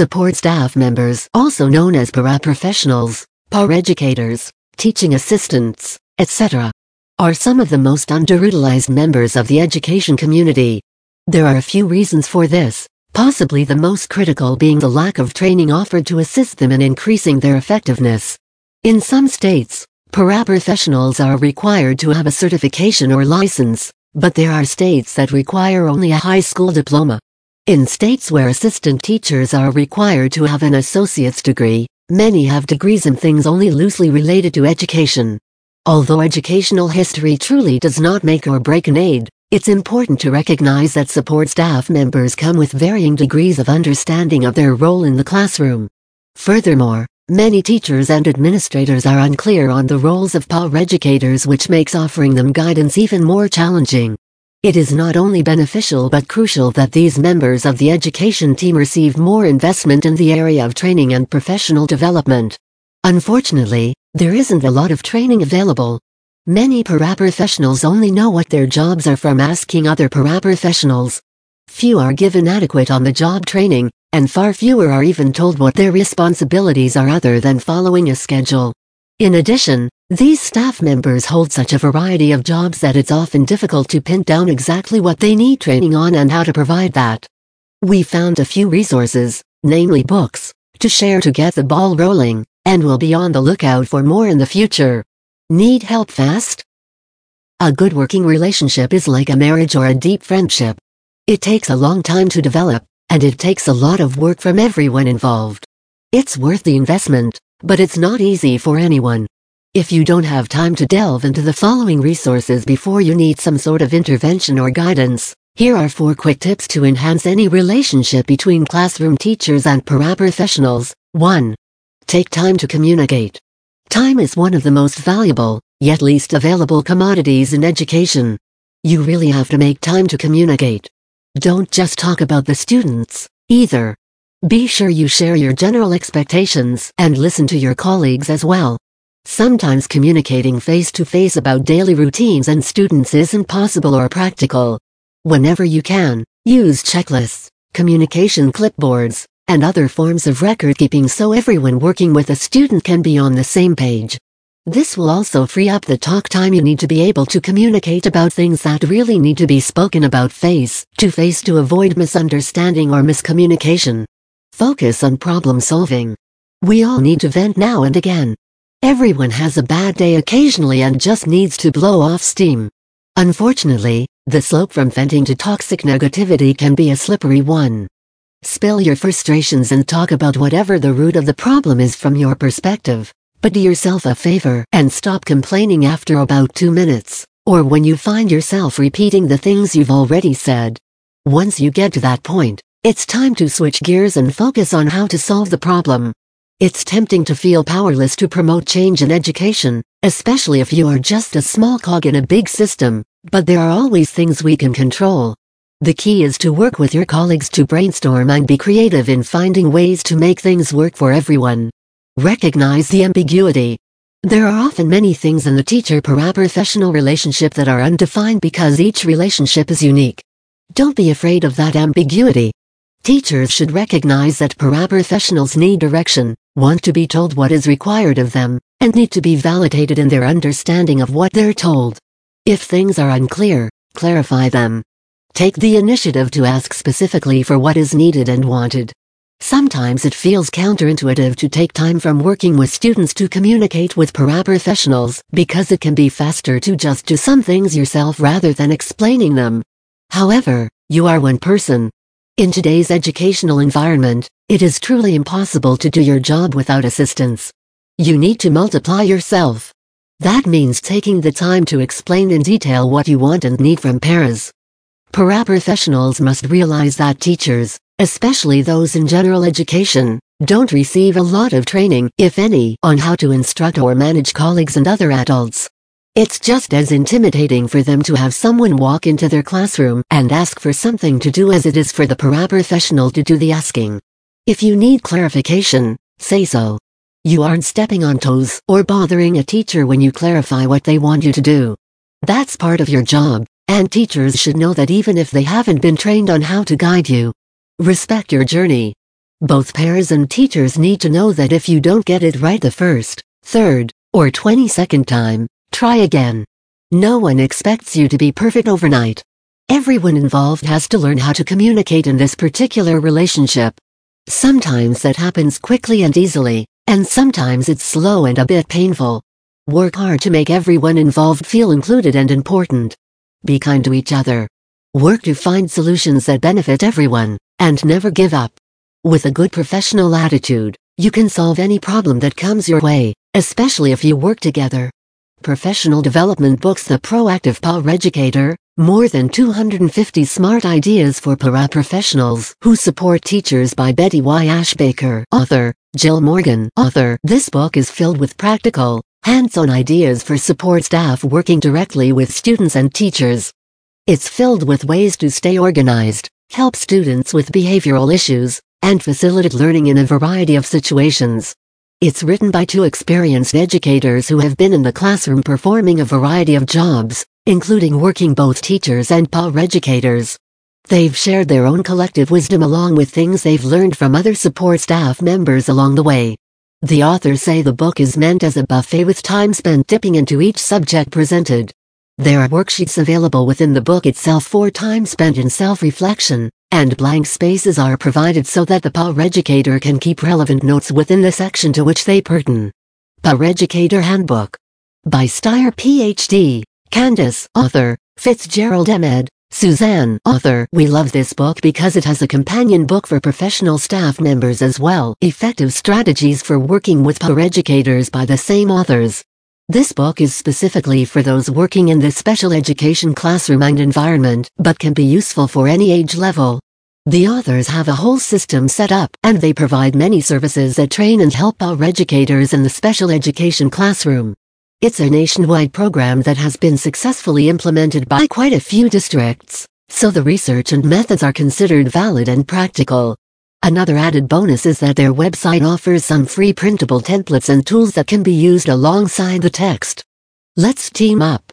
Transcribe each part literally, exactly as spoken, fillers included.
Support staff members, also known as paraprofessionals, paraeducators, teaching assistants, et cetera, are some of the most underutilized members of the education community. There are a few reasons for this, possibly the most critical being the lack of training offered to assist them in increasing their effectiveness. In some states, paraprofessionals are required to have a certification or license, but there are states that require only a high school diploma. In states where assistant teachers are required to have an associate's degree, many have degrees in things only loosely related to education. Although educational history truly does not make or break an aid, it's important to recognize that support staff members come with varying degrees of understanding of their role in the classroom. Furthermore, many teachers and administrators are unclear on the roles of paraeducators, which makes offering them guidance even more challenging. It is not only beneficial but crucial that these members of the education team receive more investment in the area of training and professional development. Unfortunately, there isn't a lot of training available. Many paraprofessionals only know what their jobs are from asking other paraprofessionals. Few are given adequate on-the-job training, and far fewer are even told what their responsibilities are other than following a schedule. In addition, these staff members hold such a variety of jobs that it's often difficult to pin down exactly what they need training on and how to provide that. We found a few resources, namely books, to share to get the ball rolling, and we'll be on the lookout for more in the future. Need help fast? A good working relationship is like a marriage or a deep friendship. It takes a long time to develop, and it takes a lot of work from everyone involved. It's worth the investment, but it's not easy for anyone. If you don't have time to delve into the following resources before you need some sort of intervention or guidance, here are four quick tips to enhance any relationship between classroom teachers and paraprofessionals. one. Take time to communicate. Time is one of the most valuable, yet least available commodities in education. You really have to make time to communicate. Don't just talk about the students, either. Be sure you share your general expectations and listen to your colleagues as well. Sometimes communicating face-to-face about daily routines and students isn't possible or practical. Whenever you can, use checklists, communication clipboards, and other forms of record-keeping so everyone working with a student can be on the same page. This will also free up the talk time you need to be able to communicate about things that really need to be spoken about face-to-face to avoid misunderstanding or miscommunication. Focus on problem solving. We all need to vent now and again. Everyone has a bad day occasionally and just needs to blow off steam. Unfortunately, the slope from venting to toxic negativity can be a slippery one. Spill your frustrations and talk about whatever the root of the problem is from your perspective, but do yourself a favor and stop complaining after about two minutes, or when you find yourself repeating the things you've already said. Once you get to that point, it's time to switch gears and focus on how to solve the problem. It's tempting to feel powerless to promote change in education, especially if you are just a small cog in a big system, but there are always things we can control. The key is to work with your colleagues to brainstorm and be creative in finding ways to make things work for everyone. Recognize the ambiguity. There are often many things in the teacher-paraprofessional relationship that are undefined because each relationship is unique. Don't be afraid of that ambiguity. Teachers should recognize that paraprofessionals need direction, want to be told what is required of them, and need to be validated in their understanding of what they're told. If things are unclear, clarify them. Take the initiative to ask specifically for what is needed and wanted. Sometimes it feels counterintuitive to take time from working with students to communicate with paraprofessionals because it can be faster to just do some things yourself rather than explaining them. However, you are one person. In today's educational environment, it is truly impossible to do your job without assistance. You need to multiply yourself. That means taking the time to explain in detail what you want and need from paras. Paraprofessionals must realize that teachers, especially those in general education, don't receive a lot of training, if any, on how to instruct or manage colleagues and other adults. It's just as intimidating for them to have someone walk into their classroom and ask for something to do as it is for the paraprofessional to do the asking. If you need clarification, say so. You aren't stepping on toes or bothering a teacher when you clarify what they want you to do. That's part of your job, and teachers should know that even if they haven't been trained on how to guide you. Respect your journey. Both pairs and teachers need to know that if you don't get it right the first, third, or twenty-second time, try again. No one expects you to be perfect overnight. Everyone involved has to learn how to communicate in this particular relationship. Sometimes that happens quickly and easily, and sometimes it's slow and a bit painful. Work hard to make everyone involved feel included and important. Be kind to each other. Work to find solutions that benefit everyone, and never give up. With a good professional attitude, you can solve any problem that comes your way, especially if you work together. Professional Development books The Proactive P A R Educator, more than two hundred fifty smart ideas for P A R professionals who support teachers by Betty Y Ashbaker, author, Jill Morgan, author. This book is filled with practical, hands-on ideas for support staff working directly with students and teachers. It's filled with ways to stay organized, help students with behavioral issues, and facilitate learning in a variety of situations. It's written by two experienced educators who have been in the classroom performing a variety of jobs, including working both teachers and P A R educators. They've shared their own collective wisdom along with things they've learned from other support staff members along the way. The authors say the book is meant as a buffet with time spent dipping into each subject presented. There are worksheets available within the book itself for time spent in self-reflection, and blank spaces are provided so that the P A R educator can keep relevant notes within the section to which they pertain. P A R Educator Handbook by Steyer P H D, Candace, author, Fitzgerald M Ed, Suzanne, author. We love this book because it has a companion book for professional staff members as well. Effective Strategies for Working with P A R Educators by the same authors. This book is specifically for those working in the special education classroom and environment, but can be useful for any age level. The authors have a whole system set up, and they provide many services that train and help P A R educators in the special education classroom. It's a nationwide program that has been successfully implemented by quite a few districts, so the research and methods are considered valid and practical. Another added bonus is that their website offers some free printable templates and tools that can be used alongside the text. Let's Team Up.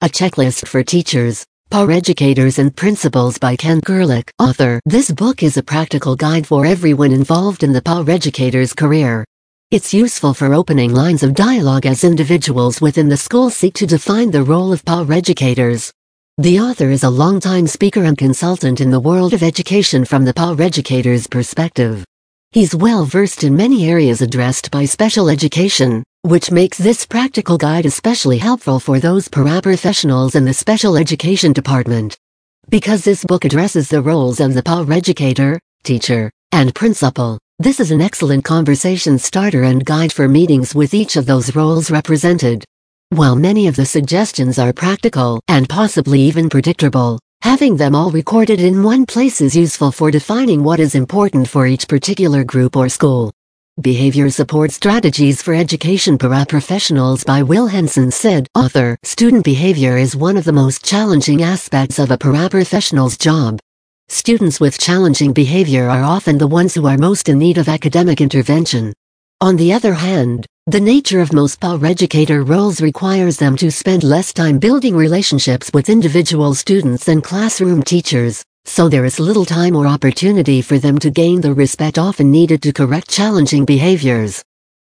A Checklist for Teachers, P A R Educators and Principals by Ken Gerlich, author. This book is a practical guide for everyone involved in the P A R educator's career. It's useful for opening lines of dialogue as individuals within the school seek to define the role of P A R educators. The author is a longtime speaker and consultant in the world of education from the P A R educator's perspective. He's well versed in many areas addressed by special education, which makes this practical guide especially helpful for those P A R professionals in the special education department. Because this book addresses the roles of the P A R educator, teacher, and principal, this is an excellent conversation starter and guide for meetings with each of those roles represented. While many of the suggestions are practical and possibly even predictable, having them all recorded in one place is useful for defining what is important for each particular group or school. Behavior Support Strategies for Education P A R Professionals by Will Henson, S I D, author. Student behavior is one of the most challenging aspects of a P A R professional's job. Students with challenging behavior are often the ones who are most in need of academic intervention. On the other hand, the nature of most P A R educator roles requires them to spend less time building relationships with individual students than classroom teachers, so there is little time or opportunity for them to gain the respect often needed to correct challenging behaviors.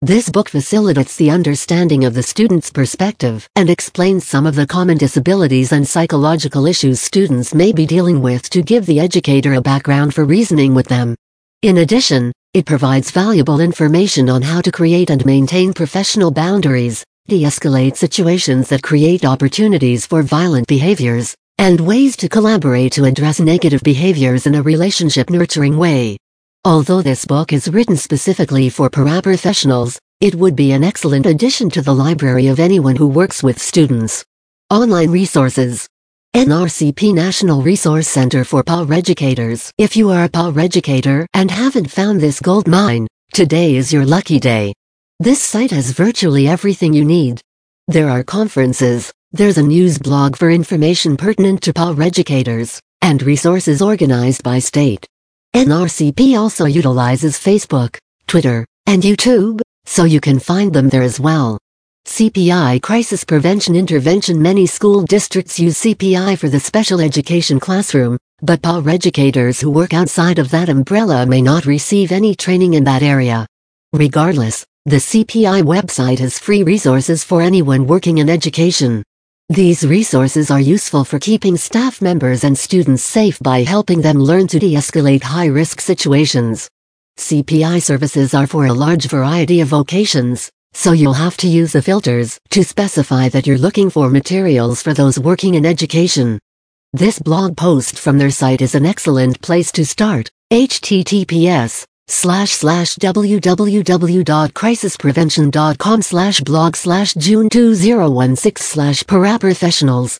This book facilitates the understanding of the student's perspective and explains some of the common disabilities and psychological issues students may be dealing with to give the educator a background for reasoning with them. In addition, it provides valuable information on how to create and maintain professional boundaries, de-escalate situations that create opportunities for violent behaviors, and ways to collaborate to address negative behaviors in a relationship-nurturing way. Although this book is written specifically for P A R professionals, it would be an excellent addition to the library of anyone who works with students. Online resources. N R C P National Resource Center for P A R Educators. If you are a P A R educator and haven't found this gold mine, today is your lucky day. This site has virtually everything you need. There are conferences, there's a news blog for information pertinent to P A R educators, and resources organized by state. N R C P also utilizes Facebook, Twitter, and YouTube, so you can find them there as well. C P I Crisis Prevention Intervention. Many school districts use C P I for the special education classroom, But P A R educators who work outside of that umbrella may not receive any training in that area. Regardless, the C P I website has free resources for anyone working in education. These resources are useful for keeping staff members and students safe by helping them learn to de-escalate high-risk situations. C P I services are for a large variety of vocations, so you'll have to use the filters to specify that you're looking for materials for those working in education. This blog post from their site is an excellent place to start. https slash slash www.crisisprevention.com slash blog slash June 2016 slash paraprofessionals